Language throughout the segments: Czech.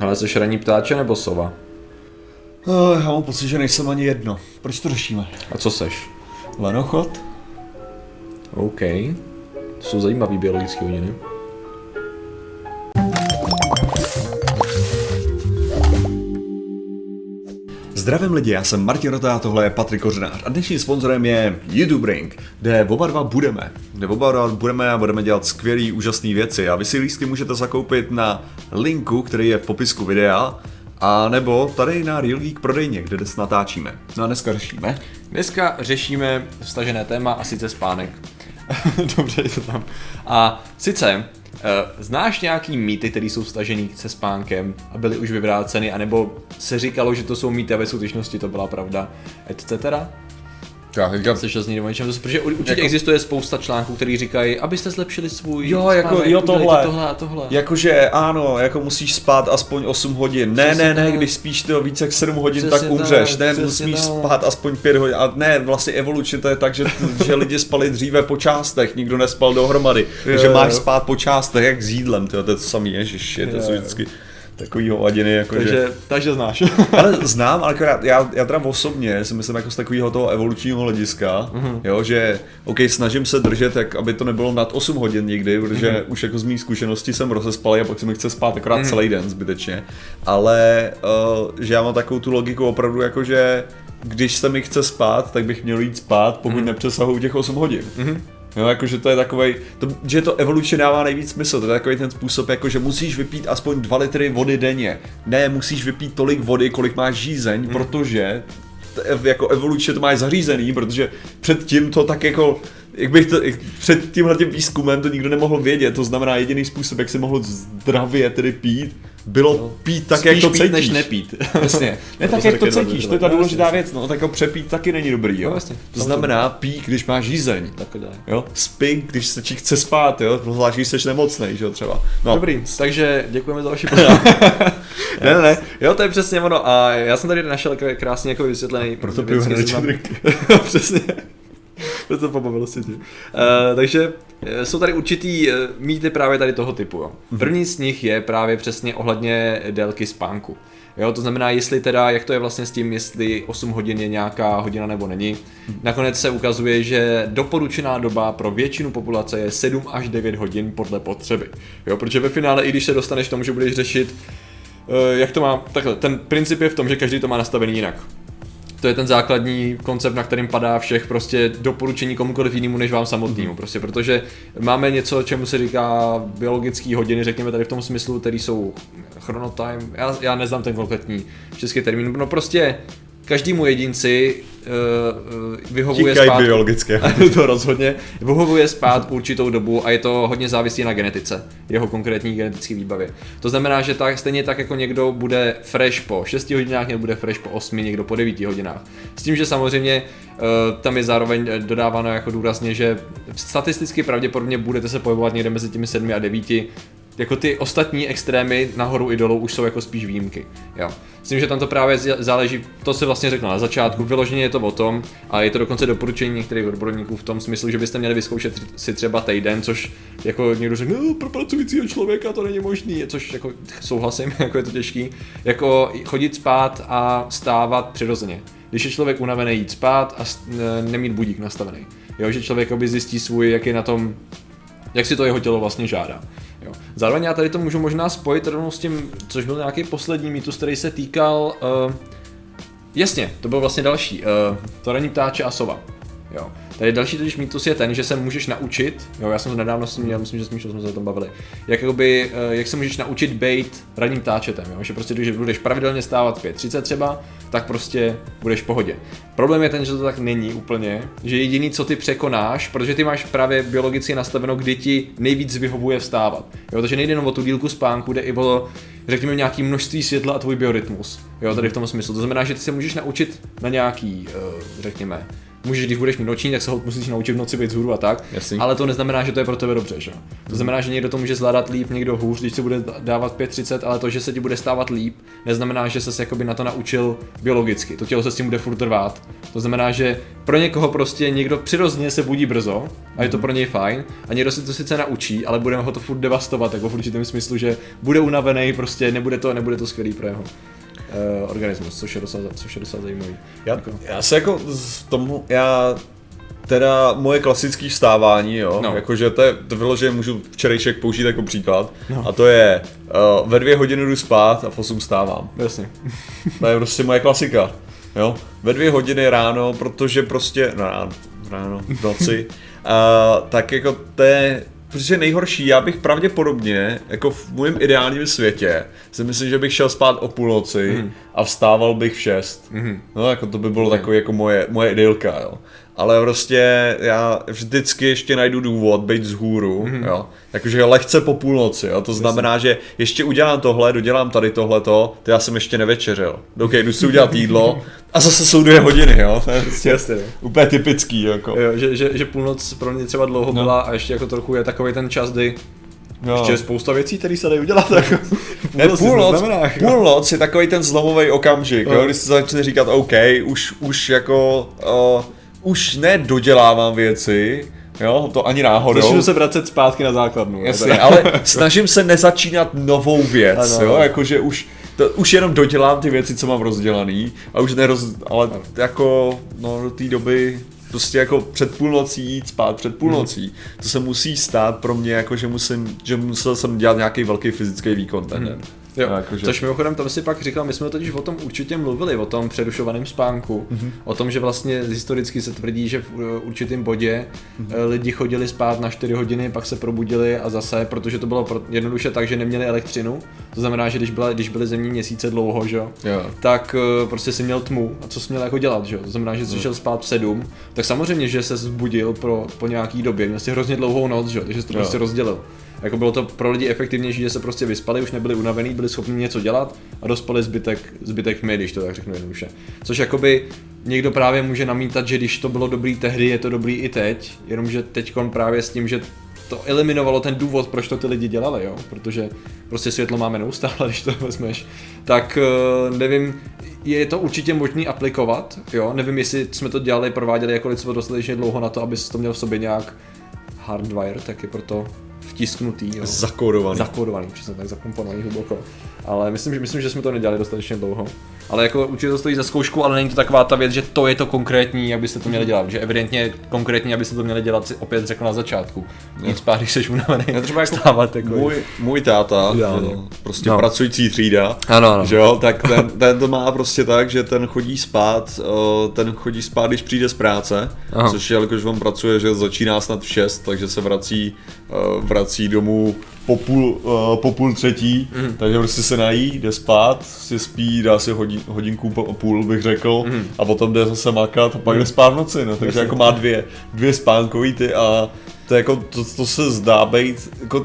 Ale jsi šraní ptáče nebo sova? Já mám pocit, že nejsem ani jedno. Proč to řešíme? A co seš? Lenochod. OK. To jsou zajímavý biologické hodiny. Zdravím lidi, já jsem Martin Rotá, tohle je Patrik Kořenář a dnešním sponzorem je YouTube Ring, kde oba dva budeme. A budeme dělat skvělé, úžasné věci a vy si lístky můžete zakoupit na linku, který je v popisku videa, a nebo tady na RealLeak Prodejně, kde dnes natáčíme. No a dneska řešíme? Dneska řešíme vstažené téma, a sice spánek. Dobře, je to tam. A sice, znáš nějaký mýty, které jsou vstažený se spánkem a byly už vyvráceny, anebo se říkalo, že to jsou mýty a ve skutečnosti to byla pravda, etc. Já teďka slyšel z ní nebo něčem, protože určitě jako existuje spousta článků, který říkají, abyste zlepšili svůj spánek, jako, jo, tohle. Jakože ano, jako musíš spát aspoň 8 hodin, ne, když spíš tyho víc jak 7 hodin, tak umřeš, musíš spát aspoň 5 hodin, a ne, vlastně evolučně to je tak, že lidi spali dříve po částech, nikdo nespal dohromady, že máš spát po částech, jak s jídlem, tyho, to je to samý, ježiši, to jsou vždycky takový hovadiny, jakože. Takže znáš. Ale znám, ale já teda osobně si myslím jako z takového toho evolučního hlediska, jo, že ok, snažím se držet, tak aby to nebylo nad 8 hodin nikdy, protože už jako z mých zkušeností jsem rozespal a pak se mi chce spát akorát celý den zbytečně, ale že já mám takovou tu logiku opravdu jakože, když se mi chce spát, tak bych měl jít spát, pokud nepřesahuju těch 8 hodin. No, jakože to je takovej, že to evolučně dává nejvíc smysl, to je takový ten způsob, jako že musíš vypít aspoň 2 litry vody denně. Ne, musíš vypít tolik vody, kolik máš žízeň, protože jako evolučně to máš zařízený, protože předtím to tak jako, před tímhletím výzkumem to nikdo nemohl vědět, to znamená jediný způsob, jak si mohl zdravě tedy pít, bylo pít tak, jak to cítíš. Než nepít. Jasně. Ne tak, jak to cítíš, to je ta důležitá věc, no, tak ho přepít taky není dobrý, jo. To znamená, pí, když máš žízeň, jo. Spí, když se ti chce spát, jo, zvlášť, když jsi nemocnej, že jo, třeba. No. Dobrý, takže děkujeme za vaši pozornost. Ne, jo, to je přesně ono, a já jsem tady našel krásně jako vysvětlený. Proto piju hračky drink. Přesně. To pobavilo si tím. Takže jsou tady určitý mýty právě tady toho typu. Jo. První z nich je právě přesně ohledně délky spánku. Jo, to znamená, jestli teda, jak to je vlastně s tím, jestli 8 hodin je nějaká hodina nebo není. Nakonec se ukazuje, že doporučená doba pro většinu populace je 7 až 9 hodin podle potřeby. Jo, protože ve finále, i když se dostaneš k tomu, že budeš řešit, jak to má, takhle, ten princip je v tom, že každý to má nastavený jinak. To je ten základní koncept, na kterým padá všech prostě doporučení komukoliv jinému než vám samotnému, prostě, protože máme něco, čemu se říká biologické hodiny, řekněme tady v tom smyslu, který jsou chronotime, já neznám ten konkrétní český termín, no prostě každému jedinci vyhovuje spát, to rozhodně, vyhovuje spát určitou dobu a je to hodně závislé na genetice, jeho konkrétní genetické výbavě. To znamená, že tak, stejně tak jako někdo bude fresh po 6 hodinách, někdo bude fresh po 8, někdo po 9 hodinách. S tím, že samozřejmě tam je zároveň dodáváno jako důrazně, že statisticky pravděpodobně budete se pohybovat někde mezi těmi 7 a 9, jako ty ostatní extrémy nahoru i dolů už jsou jako spíš výjimky. Jo. S tím, že tam to právě záleží, to se vlastně řeklo na začátku, vyloženě je to o tom, a je to dokonce doporučení některých odborníků v tom smyslu, že byste měli vyzkoušet si třeba týden, což jako někdo řekl, no, pro pracujícího člověka to není možný, což jako souhlasím, jako je to těžký, jako chodit spát a stávat přirozeně. Když je člověk unavený, jít spát a nemít budík nastavený. Jo, že člověk oby zjistí svůj, jak je na tom, jak si to jeho tělo vlastně žádá. Jo. Zároveň já tady to můžu možná spojit rovnou s tím, což byl nějaký poslední mýtus, který se týkal, jasně, to byl vlastně další, to raní ptáče a sova. Jo. Tady další totiž mýtus je ten, že se můžeš naučit, jo, já jsem to nedávno s ním, já myslím, že s Míšou jsme se o tom bavili, jak se můžeš naučit být ranním ptáčetem, jo? Že prostě když budeš pravidelně stávat 5:30 třeba, tak prostě budeš v pohodě. Problém je ten, že to tak není úplně, že jediný, co ty překonáš, protože ty máš právě biologicky nastaveno, kdy ti nejvíc vyhovuje vstávat. Jo, takže nejde jenom o tu dílku spánku, jde i o, řekněme, nějaký množství světla a tvůj biorytmus, jo, tady v tom smyslu. To znamená, že ty se můžeš naučit na nějaký, řekněme, můžeš, když budeš mít noční, tak se ho musíš naučit v noci být vzhůru a tak. Jasný. Ale to neznamená, že to je pro tebe dobře, že? To znamená, že někdo to může zvládat líp, někdo hůř, když se bude dávat 5:30, ale to, že se ti bude stávat líp, neznamená, že ses jakoby na to naučil biologicky. To tělo se s tím bude furt trvat. To znamená, že pro někoho prostě někdo přirozeně se budí brzo a je to pro něj fajn, a někdo si to sice naučí, ale budeme ho to furt devastovat, jako v určitém smyslu, že bude unavený, prostě nebude to skvělý pro jeho organismus, což je docela zajímavý. Já se jako z tomu, teda moje klasické vstávání, jo, no. Jakože to vyloženě můžu včerejšek použít jako příklad, no. A to je ve 2 hodiny jdu spát a v 8 vstávám. Jasně. To je prostě moje klasika, jo, ve 2 hodiny ráno, protože prostě, ráno, v noci, tak jako to je, protože nejhorší, já bych pravděpodobně, jako v mém ideálním světě, si myslím, že bych šel spát o půlnoci a vstával bych v 6. No jako to by bylo takový jako moje idylka, jo. Ale prostě já vždycky ještě najdu důvod být vzhůru, jo. Jakože lehce po půlnoci, jo. To znamená, že ještě udělám tohle, dodělám tady tohleto, to já jsem ještě nevečeřil. OK, jdu si udělat jídlo a zase jsou 2 hodiny, jo. To je prostě úplně typický, jako. Jo, že půlnoc pro mě třeba dlouho byla a ještě jako trochu je takový ten čas, kdy ještě je spousta věcí, které se dají udělat. Jako. Půlnoc je takový ten zlomový okamžik, jo. Když se začne říkat OK, už jako už nedodělávám věci, jo, to ani náhodou. Snažím se vracet zpátky na základnu. Jasně, ale snažím se nezačínat novou věc, ano. Jo, jakože už jenom dodělám ty věci, co mám rozdělaný, a už ale jako, no, do té doby prostě jako před půlnocí jít spát před půlnocí, to se musí stát pro mě, jakože musel jsem dělat nějaký velký fyzický výkon ten den. Jo, jakože. Což mimochodem tam si pak říkal, my jsme totiž o tom určitě mluvili, o tom přerušovaném spánku, o tom, že vlastně historicky se tvrdí, že v určitém bodě lidi chodili spát na 4 hodiny, pak se probudili a zase, protože to bylo jednoduše tak, že neměli elektřinu, to znamená, že když byly zemní měsíce dlouho, že? Jo, tak prostě si měl tmu a co jsi měl jako dělat, že? To znamená, že jsi šel spát v 7, tak samozřejmě, že se zbudil po nějaký době, měl si hrozně dlouhou noc, že? Takže jsi to prostě rozdělil. Jako bylo to pro lidi efektivnější, že se prostě vyspali, už nebyli unavený, byli schopni něco dělat a dospali zbytek my, když to tak řeknu jednoduše. Což jakoby někdo právě může namítat, že když to bylo dobrý tehdy, je to dobrý i teď, jenomže teďkon právě s tím, že to eliminovalo ten důvod, proč to ty lidi dělali, jo, protože prostě světlo máme neustále, když to vezmeš, tak nevím, je to určitě možný aplikovat, jo, nevím, jestli jsme to dělali, prováděli jako lidstvo dostatečně dlouho na to, aby se to měl v sobě nějak hardwire, taky proto vtisknutý, jo. Zakódovaný, přesně tak, zakomponovaný hluboko. Ale myslím, že jsme to nedělali dostatečně dlouho. Ale jako určitě to stojí za zkoušku, ale není to taková ta věc, že to je to konkrétní, abyste to měli dělat. Že evidentně konkrétní, abyste to měli dělat, si opět řekl na začátku. Jít spát, když seš unavený, stávat jako. Můj táta, prostě pracující třída, ano. Že jo, tak ten to má prostě tak, že ten chodí spát, když přijde z práce, aha. Což je, jakož on pracuje, že začíná snad v 6, takže se vrací domů po půl třetí, takže prostě se nají, jde spát, si spí, dá si hodinku a půl, bych řekl, a potom jde zase makat a pak jde spát v noci, no, takže jako má dvě spánkový ty a to, jako, to se zdá být, jako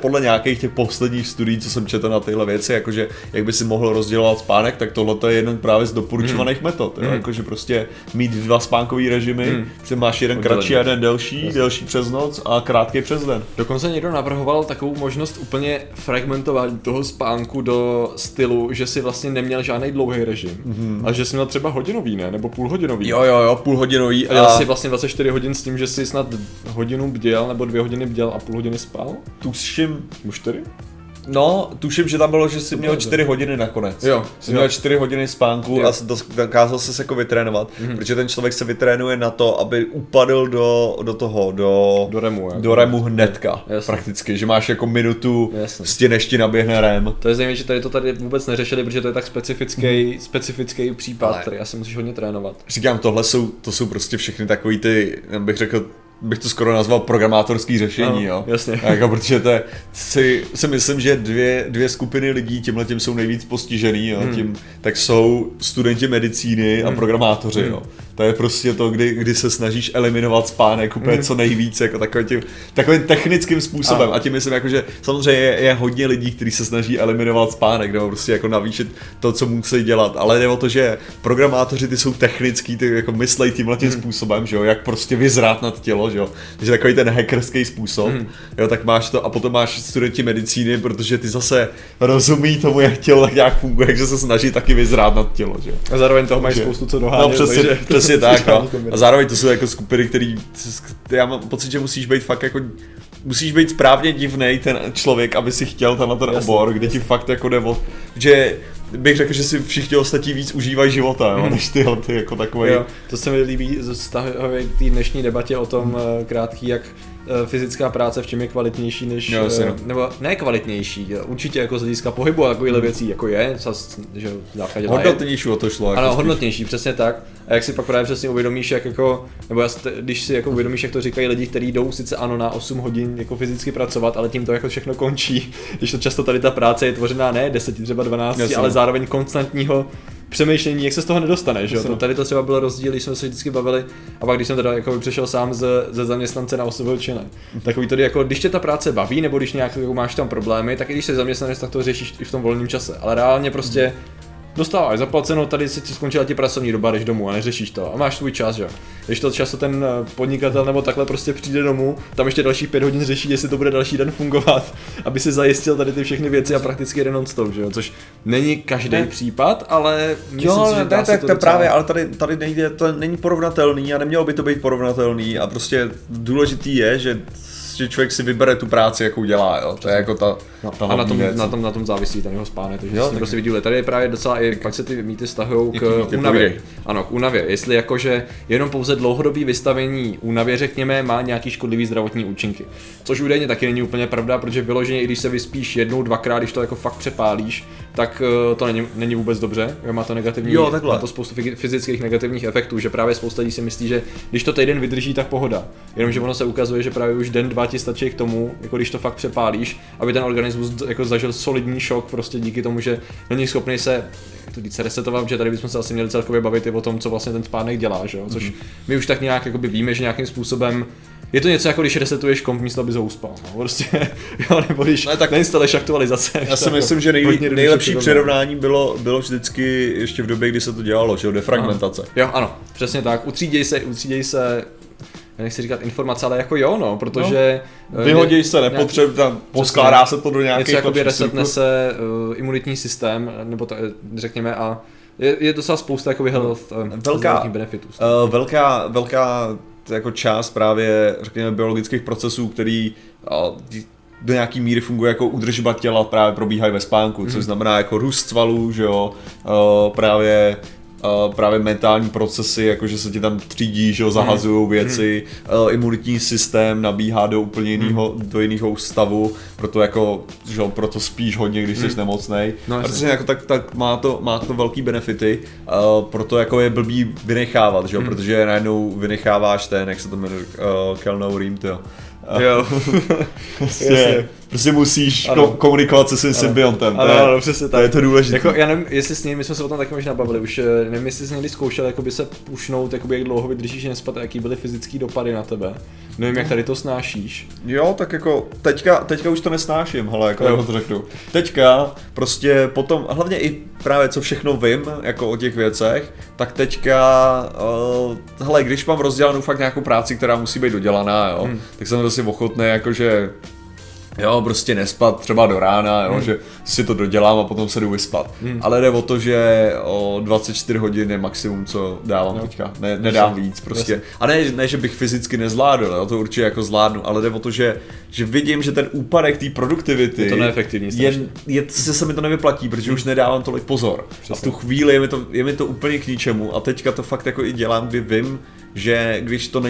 podle nějakých těch posledních studií, co jsem četl na tyhle věci, jakože jak by si mohl rozdělovat spánek, tak tohle to je jeden právě z doporučovaných metod, jo? Jakože prostě mít 2 spánkový režimy, že máš jeden kratší a jeden delší přes noc a krátký přes den. Dokonce někdo navrhoval takovou možnost úplně fragmentování toho spánku do stylu, že si vlastně neměl žádný dlouhý režim, a že jsi měl třeba hodinový, ne? Nebo půlhodinový. Jo, půlhodinový. A dělal si vlastně 24 hodin s tím, že si snad hodinu bděl, nebo 2 hodiny bděl a půl hodiny spal? Tuším, že tam bylo, že jsi měl 4 hodiny nakonec. Jo. Jsi měl 4 hodiny spánku a dokázal se jako vytrénovat, protože ten člověk se vytrénuje na to, aby upadl do toho, do remu. Jako. Do remu hnedka, prakticky, že máš jako minutu, než ti naběhne rem. To je zajímavé, že tady vůbec neřešili, protože to je tak specifický případ, který asi musíš hodně trénovat. Říkám, to jsou prostě všechny takový ty, bych to skoro nazval programátorský řešení, jo. Jasně. Jako, protože si myslím, že dvě skupiny lidí tímhletím jsou nejvíc postižený, jo. Tím, tak jsou studenti medicíny a programátoři, jo. To je prostě to, kdy se snažíš eliminovat spánek úplně co nejvíc, jako takovým technickým způsobem. A tím myslím, jako, že samozřejmě je hodně lidí, kteří se snaží eliminovat spánek, nebo prostě jako navýšit to, co musí dělat. Ale jde o to, že programátoři ty jsou technický, ty jako myslejí tímhletím způsobem, že jo, jak prostě vyzrát nad tělo, že jo. Takže takový ten hackerský způsob, jo, tak máš to a potom máš studenti medicíny, protože ty zase rozumí tomu, jak tělo nějak funguje, takže se snaží taky vyzrát nad tělo, že jo. A zároveň toho mají spoustu co dohánět. No, přesně tak, no. A zároveň to jsou jako skupiny, který já mám pocit, že musíš být fakt jako musíš být správně divnej ten člověk, aby si chtěl ten obor, kde ti fakt jako jde o, že bych řekl, že si všichni ostatní víc užívají života, jo, než tyhle ty jako takový. Jo, to se mi líbí vztahově k té dnešní debatě o tom krátký, jak fyzická práce v čem je kvalitnější než, jo, nebo ne kvalitnější, určitě jako z hlediska pohybu a takovýhle věcí jako je, že dávka dělá hodnotnější o to šlo. Ano, jako hodnotnější, přesně tak. A jak si pak právě přesně uvědomíš, jak jako, nebo když si jako uvědomíš, jak to říkají lidi, kteří jdou sice ano na 8 hodin jako fyzicky pracovat, ale tím to jako všechno končí, když to často tady ta práce je tvořená ne 10, třeba 12, jasně, ale zároveň konstantního přemýšlení, jak se z toho nedostaneš, jo? To, tady to třeba byl rozdíl, když jsme se vždycky bavili, a pak když jsem teda jako přešel sám ze zaměstnance na OSVČ, takový tady jako, když tě ta práce baví, nebo když nějak jako máš tam problémy, tak i když se zaměstnanec, tak to řešíš i v tom volném čase, ale reálně prostě dostáváš zaplaceno, tady se ti skončila ti pracovní doba, jdeš domů a neřešíš to a máš svůj čas, že? Když to často ten podnikatel nebo takhle prostě přijde domů, tam ještě další 5 hodin řeší, jestli to bude další den fungovat, aby si zajistil tady ty všechny věci a prakticky jeden non-stop, že jo? Což není každý případ, ale myslím si, že dá se to docela... právě, ale tady nejde, to není porovnatelný a nemělo by to být porovnatelný a prostě důležitý je, že člověk si vybere tu práci, jakou dělá, jo. To je jako ta a na tom závisí ten jeho spánek, takže si prostě vidíte. Tady je právě docela i pak se ty mýty stahujou k únavě. Ano, k únavě. Jestli jakože jenom pouze dlouhodobý vystavení únavě, řekněme, má nějaký škodlivý zdravotní účinky. Což údajně taky není úplně pravda, protože vyloženě i když se vyspíš jednou, dvakrát, když to jako fakt přepálíš, tak to není vůbec dobře. Má to negativní, má to spoustu fyzických negativních efektů, že právě spousta lidí si myslí, že když to týden vydrží, tak pohoda. Jenomže ono se ukazuje, že právě už den, dva ti stačí k tomu, jako když to fakt přepálíš, aby ten organismus jako zažil solidní šok prostě díky tomu, že není schopný se resetovat, protože tady bychom se asi měli celkově bavit i o tom, co vlastně ten spánek dělá, že jo? Což my už tak nějak jakoby víme, že nějakým způsobem je to něco jako když resetuješ komp místo, aby zouspal, no, prostě, jo, nebo když nainstaluješ aktualizace. Já si myslím, že nejlepší přirovnání bylo vždycky ještě v době, kdy se to dělalo, že jo, defragmentace. Ano. Jo, ano, přesně tak, utříděj se nechci říkat informace, ale jako jo, no, protože... No, vyhodí se nepotřebná, poskládá se to do nějakých... Něco jakoby resetne se imunitní systém, nebo řekněme a je docela spousta jakoby health zdravotních benefitů. Velká jako část právě, řekněme, biologických procesů, který do nějaký míry funguje jako udržba těla, právě probíhají ve spánku, což znamená jako růst svalů, že jo, právě mentální procesy, jakože se ti tam třídí, že jo, zahazují věci, imunitní systém nabíhá do úplně jiného stavu, proto jako, že jo, proto spíš hodně, když jsi nemocnej. No, protože jako tak má to velký benefity, proto jako je blbý vynechávat, že jo, protože najednou vynecháváš ten, jak se to jmenuje, Kellnou Rým, to jo. Jo. Prostě musíš komunikovat se svým symbiontem, to je to důležité. Jako, já nevím, jestli s ním, my jsme se o tom taky možná bavili, už nevím, jestli jsi někdy zkoušel jakoby se pušnout, jakoby, jak dlouho vydržíš nespat a jaký byly fyzické dopady na tebe. Nevím, jak tady to snášíš. Jo, tak jako teďka už to nesnáším, hele, jako to řeknu. Teďka prostě potom, hlavně i právě co všechno vím, jako o těch věcech, tak teďka, hele, když mám rozdělanou fakt nějakou práci, která musí být dodělaná, jo, tak jsem prostě ochotný, jakože jo, prostě nespat třeba do rána, jo, že si to dodělám a potom se jdu vyspat. Ale jde o to, že o 24 hodin je maximum, co dávám teďka. Nedám víc prostě. Jasně. A ne, že bych fyzicky nezvládl, jo, to určitě jako zvládnu, ale jde o to, že vidím, že ten úpadek té produktivity je to neefektivní, se mi to nevyplatí, protože už nedávám tolik pozor. Přesně. A v tu chvíli je mi to úplně k ničemu a teďka to fakt jako i dělám, kdy vím, že když to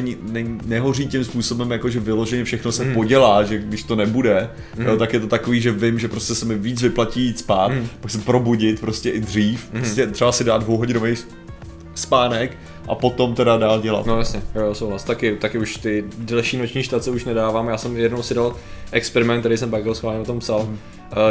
nehoří tím způsobem, jako že vyloženě všechno se podělá, že když to nebude, jo, tak je to takový, že vím, že prostě se mi víc vyplatí jít spát, pak se probudit prostě i dřív, prostě třeba si dát dvouhodinový spánek a potom teda dál dělat. No jasně, jo, souhlas. Taky už ty delší noční štace už nedávám, já jsem jednou si dal experiment, který jsem pak schválně o tom psal,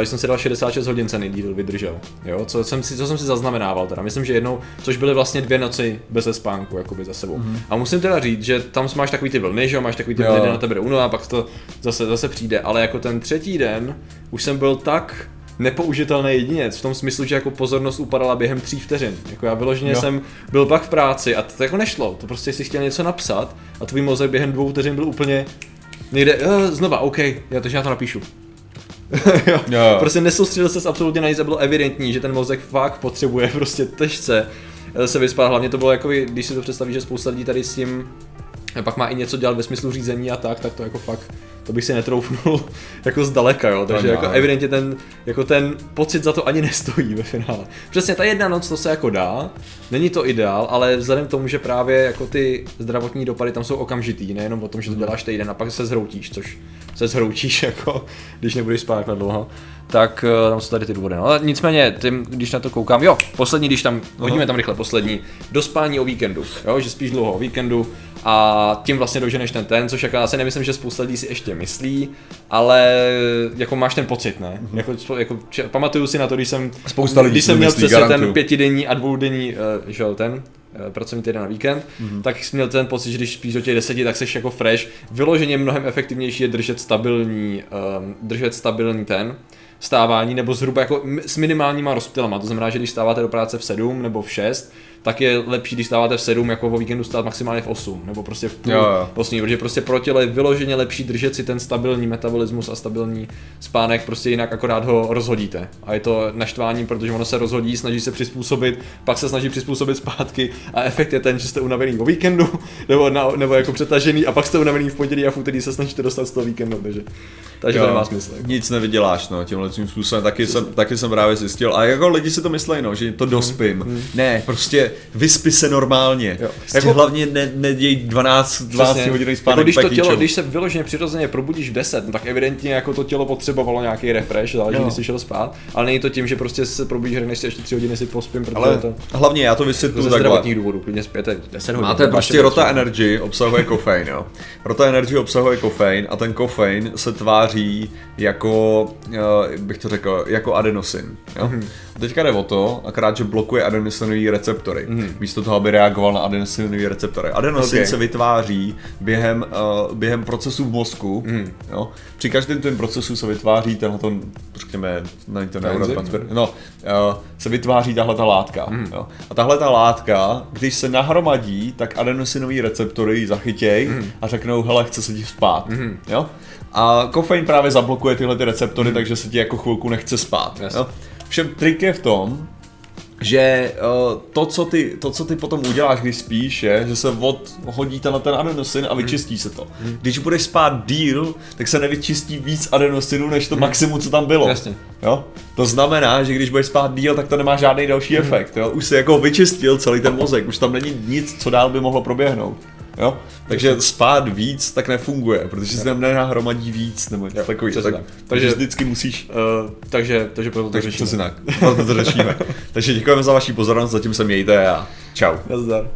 že jsem si dal 66 hodin cený díl vydržel, jo, co jsem si zaznamenával teda, myslím, že jednou, což byly vlastně 2 noci bez spánku, jakoby za sebou. Mm-hmm. A musím teda říct, že tam máš takový ty vlny, že jo, máš takový ty vlny, na tebe jde únova a pak to zase přijde, ale jako ten 3. den už jsem byl tak nepoužitelný jedinec, v tom smyslu, že jako pozornost upadala během 3 vteřin. Jako já vyloženě jsem byl pak v práci a to jako nešlo, to prostě jsi chtěl něco napsat a tvůj mozek během 2 vteřin byl úplně někde, znova, OK, já to napíšu. Prostě nesoustředil ses absolutně na nic a bylo evidentní, že ten mozek fakt potřebuje prostě těžce se vyspat, hlavně to bylo jako, když si to představí, že spousta lidí tady s tím pak má i něco dělat ve smyslu řízení a tak to jako fakt, to bych si netroufnul jako zdaleka, jo, takže jako evidentně ten pocit za to ani nestojí ve finále. Přesně, ta 1 noc to se jako dá, není to ideál, ale vzhledem k tomu, že právě jako ty zdravotní dopady tam jsou okamžitý, nejenom o tom, že to děláš týden a pak se zhroutíš, což se zhroutíš jako, když nebudeš spát na dlouho, tak tam jsou tady ty důvody, no ale nicméně, tím, když na to koukám, jo, poslední, když tam, hodíme tam rychle poslední, dospání o víkendu, jo, že spíš dlouho o víkendu a tím vlastně doženeš ten, což jako já si nemyslím, že spousta lidí si ještě myslí, ale jako máš ten pocit, ne? Mm-hmm. Jako pamatuju si na to, když jsem měl přesně ten 5denní a 2denní, pracovní týden na víkend, tak jsi měl ten pocit, že když spíš do těch 10, tak seš jako fresh. Vyloženě mnohem efektivnější je držet stabilní stávání, nebo zhruba jako s minimálníma rozptylama, to znamená, že když stáváte do práce v 7 nebo v 6, tak je lepší, když stáváte v 7, jako o víkendu stát maximálně v 8, nebo prostě v půl 8, protože prostě pro tělo je vyloženě lepší držet si ten stabilní metabolismus a stabilní spánek, prostě jinak akorát ho rozhodíte. A je to naštvání, protože ono se rozhodí, snaží se přizpůsobit, pak se snaží přizpůsobit zpátky a efekt je ten, že jste unavený o víkendu, nebo jako přetažený a pak jste unavený v pondělí a v úterý se snažíte dostat z toho víkendu, takže to nemá smysl. Nic nevyděláš, no, tímhle tím způsobem taky jsem právě zjistil. A jako lidi si to myslí, no, že to dospím. Ne, prostě vyspí se normálně. Jo, jako hlavně neděj 12 hodinový spánek. Jako když se vyloženě přirozeně probudíš v 10, tak evidentně jako to tělo potřebovalo nějaký refresh, záleží, když jsi šel spát, ale není to tím, že prostě se probudíš, než se ještě 3 hodiny si pospím, protože ale to. Hlavně já to vysvětlu ze zdravotních důvodů, klidně zpět 10 hodin. Máte prostě Rotá Energy obsahuje kofein, jo. Rotá Energy obsahuje kofein a ten kofein se tváří jako, bych to řekl, jako adenosin, jo. Teďka jde o to, akorát, že blokuje adenosinové receptory, místo toho, aby reagoval na adenosinové receptory. Adenosin se vytváří během procesu v mozku, jo. Při každém ten procesu se vytváří tenhle, řekněme, se vytváří tahleta látka, jo. A tahleta látka, když se nahromadí, tak adenosinové receptory ji zachytějí a řeknou, hele, chce se ti spát, jo. A kofein právě zablokuje tyhle ty receptory, takže se ti jako chvilku nechce spát. Yes. No? Všem trik je v tom, že to, co ty potom uděláš, když spíš, je, že se odhodíte na ten adenosin a vyčistí se to. Když budeš spát díl, tak se nevyčistí víc adenosinu, než to maximum, co tam bylo. Jasně. Jo? To znamená, že když budeš spát díl, tak to nemá žádný další efekt. Jo? Už se jako vyčistil celý ten mozek, už tam není nic, co dál by mohlo proběhnout. Jo? Takže spát víc tak nefunguje, protože se tam nenahromadí víc nebo takový. Takže vždycky musíš. Takže proto to řešíme. Takže děkujeme za vaši pozornost, zatím se mějte a čau. Nazdar.